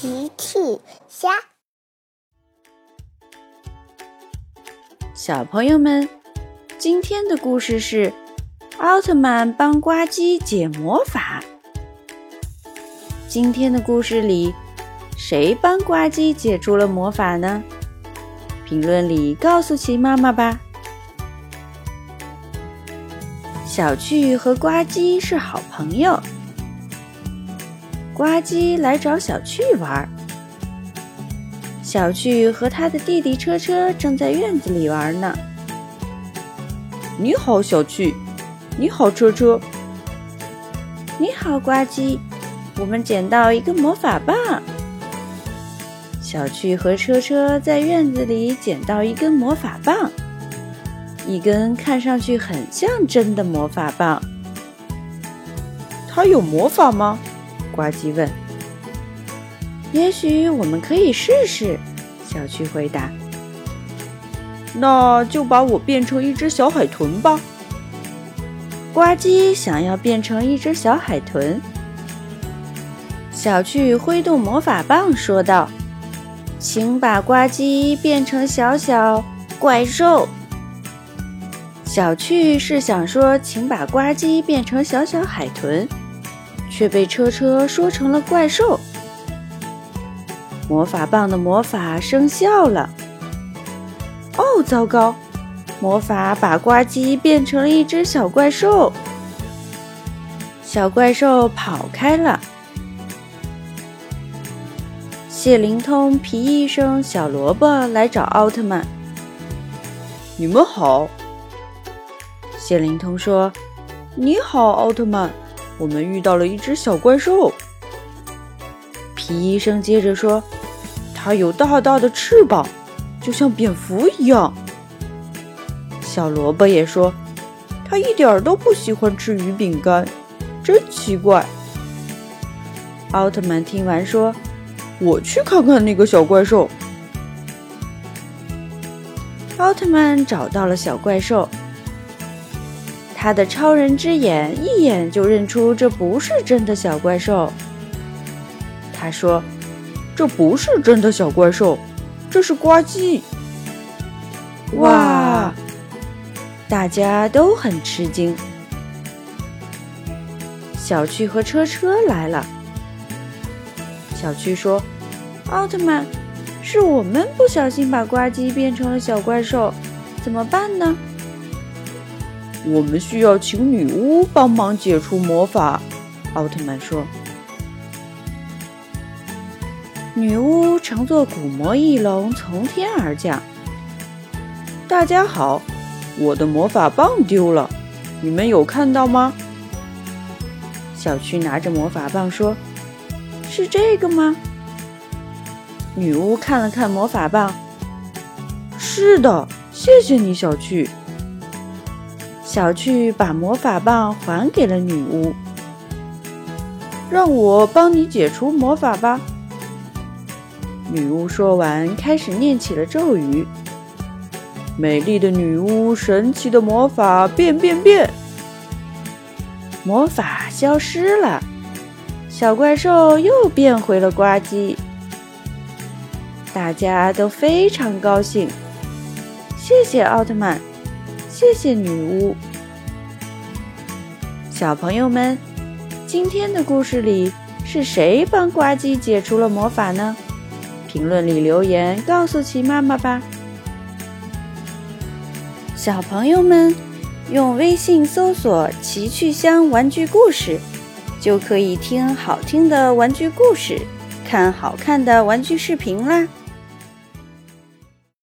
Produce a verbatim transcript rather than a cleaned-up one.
奇趣虾。小朋友们，今天的故事是奥特曼帮呱唧解魔法。今天的故事里，谁帮呱唧解除了魔法呢？评论里告诉奇妈妈吧。小趣和呱唧是好朋友。呱唧来找小趣玩，小趣和他的弟弟车车正在院子里玩呢。你好，小趣。你好，车车。你好，呱唧。我们捡到一个魔法棒。小趣和车车在院子里捡到一根魔法棒，一根看上去很像真的魔法棒。它有魔法吗？呱唧问。也许我们可以试试，小趣回答。那就把我变成一只小海豚吧。呱唧想要变成一只小海豚。小趣挥动魔法棒说道，请把呱唧变成小小怪兽。小趣是想说请把呱唧变成小小海豚，却被车车说成了怪兽。魔法棒的魔法生效了。哦，糟糕！魔法把呱唧变成了一只小怪兽。小怪兽跑开了。谢灵通、皮医生、小萝卜来找奥特曼。你们好。谢灵通说：“你好，奥特曼。”我们遇到了一只小怪兽。皮医生接着说，它有大大的翅膀，就像蝙蝠一样。小萝卜也说，它一点都不喜欢吃鱼饼干，真奇怪。奥特曼听完说，我去看看那个小怪兽。奥特曼找到了小怪兽，他的超人之眼一眼就认出这不是真的小怪兽。他说，这不是真的小怪兽，这是呱唧。哇，大家都很吃惊。小趣和车车来了。小趣说，奥特曼，是我们不小心把呱唧变成了小怪兽，怎么办呢？我们需要请女巫帮忙解除魔法，奥特曼说。女巫乘坐古魔翼龙从天而降。大家好，我的魔法棒丢了，你们有看到吗？小趣拿着魔法棒说，是这个吗？女巫看了看魔法棒，是的，谢谢你，小趣。小趣把魔法棒还给了女巫，让我帮你解除魔法吧。女巫说完，开始念起了咒语。美丽的女巫，神奇的魔法，变变变！魔法消失了，小怪兽又变回了呱唧。大家都非常高兴，谢谢奥特曼。谢谢女巫。小朋友们，今天的故事里是谁帮呱唧解除了魔法呢？评论里留言告诉奇妈妈吧。小朋友们，用微信搜索奇趣箱玩具故事，就可以听好听的玩具故事，看好看的玩具视频啦。